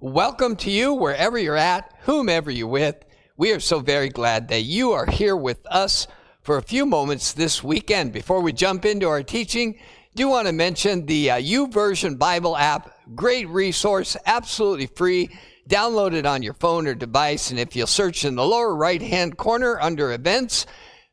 Welcome to you wherever you're at, whomever you're with. We are so very glad that you are here with us for a few moments this weekend. Before we jump into our teaching, do want to mention the YouVersion Bible app. Great resource, absolutely free. Download it on your phone or device, and if you'll search in the lower right-hand corner under Events,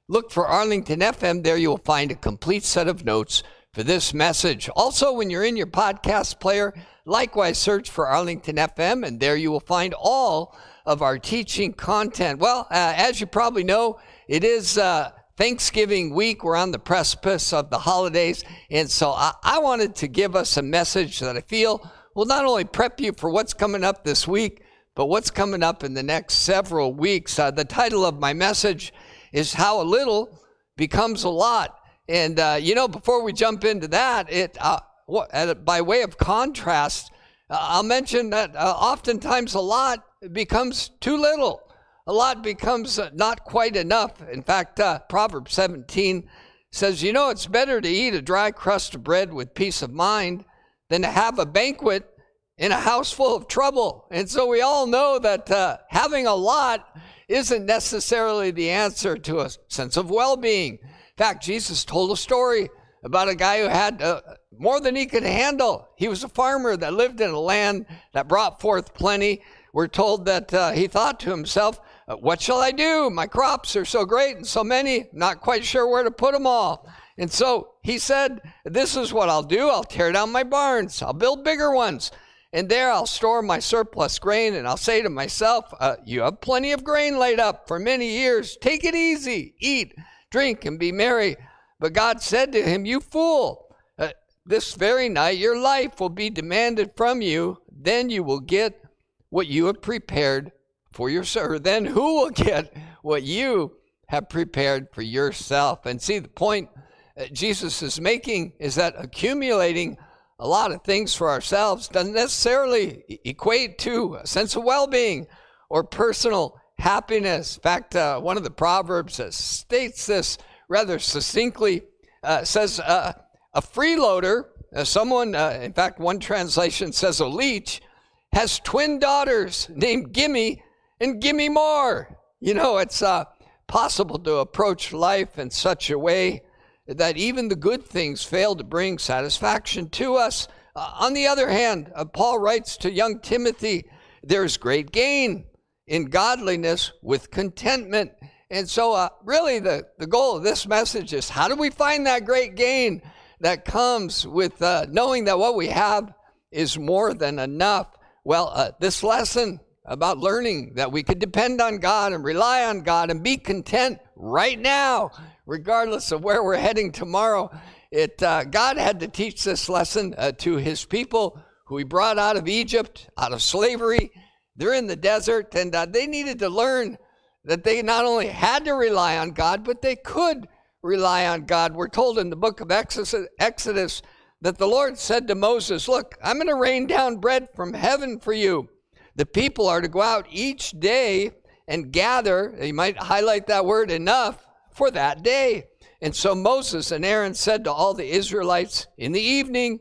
look for Arlington FM. There you will find a complete set of notes for this message. Also, when you're in your podcast player, likewise search for Arlington FM, and there you will find all of our teaching content. Well, as you probably know, it is Thanksgiving week. We're on the precipice of the holidays, and so I wanted to give us a message that I feel will not only prep you for what's coming up this week, but what's coming up in the next several weeks. The title of my message is How a Little Becomes a Lot. And, before we jump into that, by way of contrast, I'll mention that oftentimes a lot becomes too little. A lot becomes not quite enough. In fact, Proverbs 17 says, it's better to eat a dry crust of bread with peace of mind than to have a banquet in a house full of trouble. And so we all know that having a lot isn't necessarily the answer to a sense of well-being. In fact, Jesus told a story about a guy who had more than he could handle. He was a farmer that lived in a land that brought forth plenty. We're told that he thought to himself, what shall I do? My crops are so great and so many, not quite sure where to put them all. And so he said, this is what I'll do. I'll tear down my barns. I'll build bigger ones. And there I'll store my surplus grain, and I'll say to myself, you have plenty of grain laid up for many years. Take it easy. Eat, drink, and be merry. But God said to him, you fool, this very night your life will be demanded from you. Then you will get what you have prepared for yourself. Then who will get what you have prepared for yourself? And see, the point Jesus is making is that accumulating a lot of things for ourselves doesn't necessarily equate to a sense of well-being or personal happiness. In fact, one of the Proverbs that states this rather succinctly says a freeloader, someone, in fact, one translation says a leech, has twin daughters named Gimme and Gimme More. It's possible to approach life in such a way that even the good things fail to bring satisfaction to us. On the other hand, Paul writes to young Timothy, there is great gain in godliness with contentment. And so really the goal of this message is, how do we find that great gain that comes with knowing that what we have is more than enough? Well, this lesson about learning that we could depend on God and rely on God and be content right now, regardless of where we're heading tomorrow. God had to teach this lesson to his people who he brought out of Egypt, out of slavery. They're in the desert, and they needed to learn that they not only had to rely on God, but they could rely on God. We're told in the book of Exodus that the Lord said to Moses, look, I'm going to rain down bread from heaven for you. The people are to go out each day and gather, you might highlight that word, enough for that day. And so Moses and Aaron said to all the Israelites, in the evening,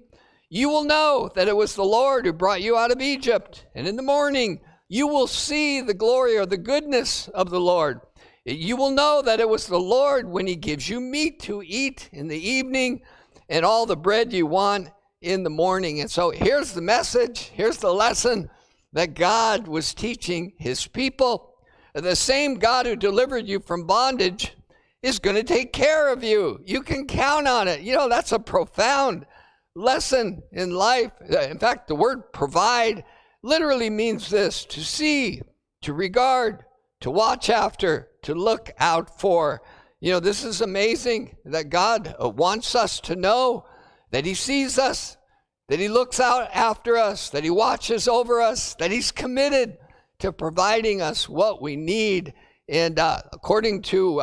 you will know that it was the Lord who brought you out of Egypt. And in the morning, you will see the glory or the goodness of the Lord. You will know that it was the Lord when he gives you meat to eat in the evening and all the bread you want in the morning. And so here's the message. Here's the lesson that God was teaching his people. The same God who delivered you from bondage is going to take care of you. You can count on it. That's a profound lesson in life. In fact, the word provide literally means this: to see, to regard, to watch after, to look out for. This is amazing that God wants us to know that he sees us, that he looks out after us, that he watches over us, that he's committed to providing us what we need. And according to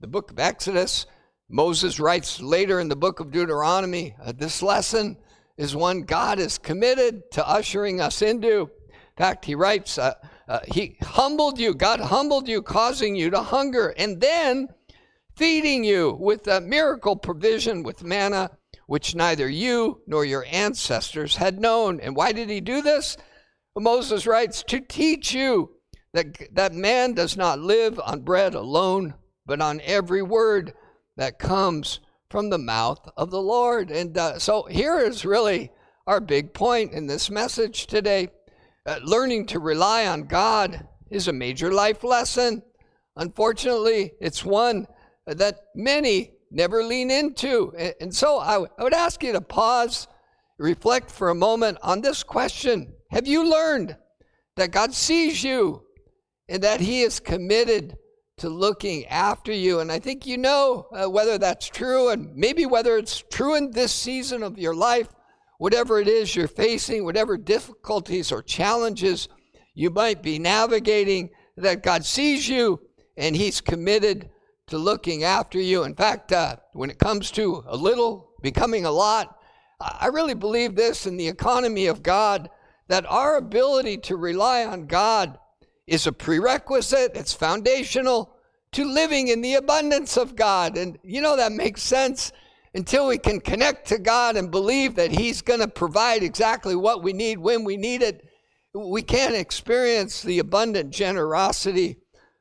the book of Exodus, Moses writes later in the book of Deuteronomy, this lesson is one God is committed to ushering us into. In fact, he writes, he humbled you, God humbled you, causing you to hunger, and then feeding you with a miracle provision with manna, which neither you nor your ancestors had known. And why did he do this? But Moses writes, to teach you that man does not live on bread alone, but on every word that comes from the mouth of the Lord. And so here is really our big point in this message today. Learning to rely on God is a major life lesson. Unfortunately, it's one that many never lean into. And so I would ask you to pause, reflect for a moment on this question. Have you learned that God sees you and that he is committed to looking after you? And I think you know whether that's true, and maybe whether it's true in this season of your life, whatever it is you're facing, whatever difficulties or challenges you might be navigating, that God sees you and he's committed to looking after you. In fact, when it comes to a little becoming a lot, I really believe this in the economy of God, that our ability to rely on God is a prerequisite, it's foundational to living in the abundance of God. And you know, that makes sense until we can connect to God and believe that he's going to provide exactly what we need when we need it. We can't experience the abundant generosity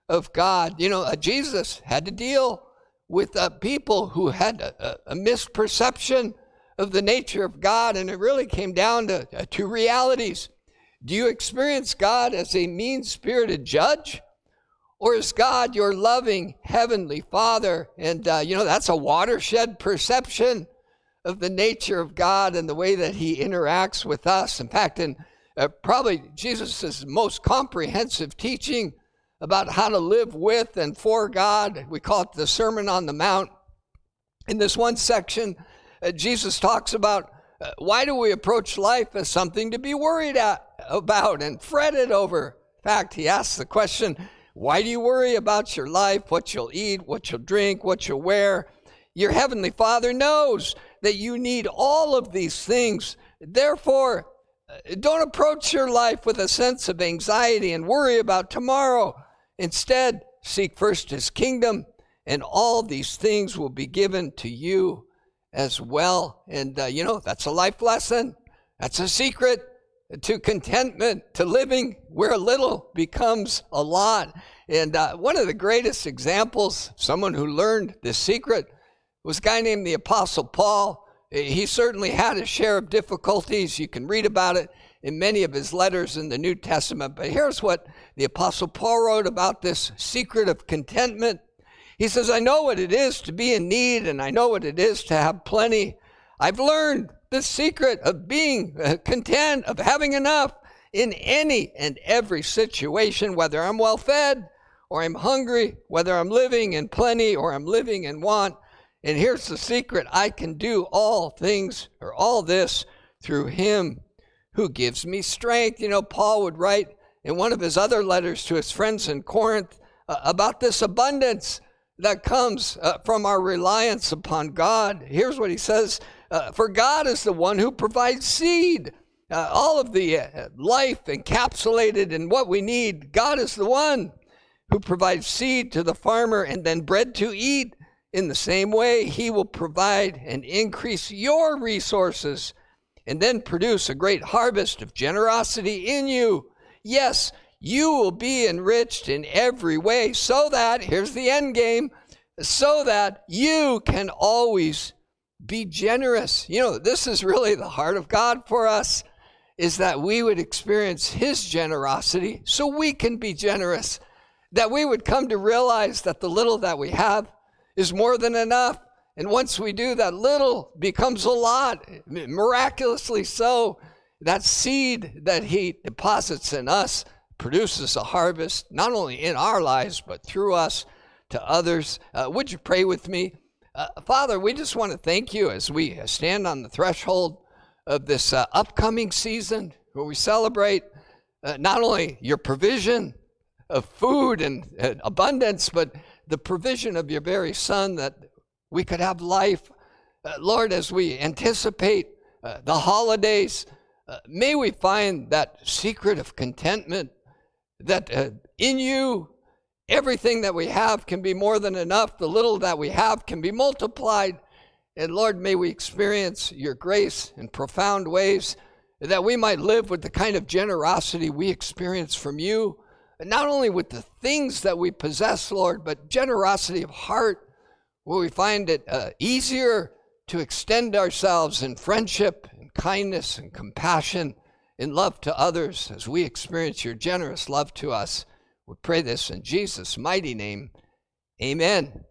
of God. You know, Jesus had to deal with people who had a misperception of the nature of God, and it really came down to two realities. Do you experience God as a mean-spirited judge, or is God your loving heavenly Father? And, you know, that's a watershed perception of the nature of God and the way that he interacts with us. In fact, in probably Jesus' most comprehensive teaching about how to live with and for God, we call it the Sermon on the Mount. In this one section, Jesus talks about why do we approach life as something to be worried about and fretted over? In fact, he asks the question, why do you worry about your life, what you'll eat, what you'll drink, what you'll wear? Your heavenly Father knows that you need all of these things. Therefore, don't approach your life with a sense of anxiety and worry about tomorrow. Instead, seek first his kingdom, and all these things will be given to you as well. And, you know, that's a life lesson. That's a secret to contentment, to living where a little becomes a lot. And one of the greatest examples, someone who learned this secret, was a guy named the Apostle Paul. He certainly had his share of difficulties. You can read about it in many of his letters in the New Testament. But here's what the Apostle Paul wrote about this secret of contentment. He says, I know what it is to be in need, and I know what it is to have plenty. I've learned the secret of being content, of having enough in any and every situation, whether I'm well fed or I'm hungry, whether I'm living in plenty or I'm living in want. And here's the secret, I can do all things, or all this, through him who gives me strength. You know, Paul would write in one of his other letters to his friends in Corinth about this abundance that comes from our reliance upon God. Here's what he says, for God is the one who provides seed. All of the life encapsulated in what we need, God is the one who provides seed to the farmer and then bread to eat. In the same way, he will provide and increase your resources and then produce a great harvest of generosity in you. Yes, you will be enriched in every way so that, here's the end game, so that you can always be generous. You know, this is really the heart of God for us, is that we would experience his generosity so we can be generous, that we would come to realize that the little that we have is more than enough. And once we do, that little becomes a lot, miraculously so. That seed that he deposits in us produces a harvest, not only in our lives, but through us to others. Would you pray with me? Father, we just want to thank you as we stand on the threshold of this upcoming season where we celebrate not only your provision of food and abundance, but the provision of your very Son that we could have life. Lord, as we anticipate the holidays, may we find that secret of contentment that in you, everything that we have can be more than enough. The little that we have can be multiplied. And Lord, may we experience your grace in profound ways that we might live with the kind of generosity we experience from you, not only with the things that we possess, Lord, but generosity of heart, where we find it easier to extend ourselves in friendship and kindness and compassion in love to others as we experience your generous love to us. We pray this in Jesus' mighty name. Amen.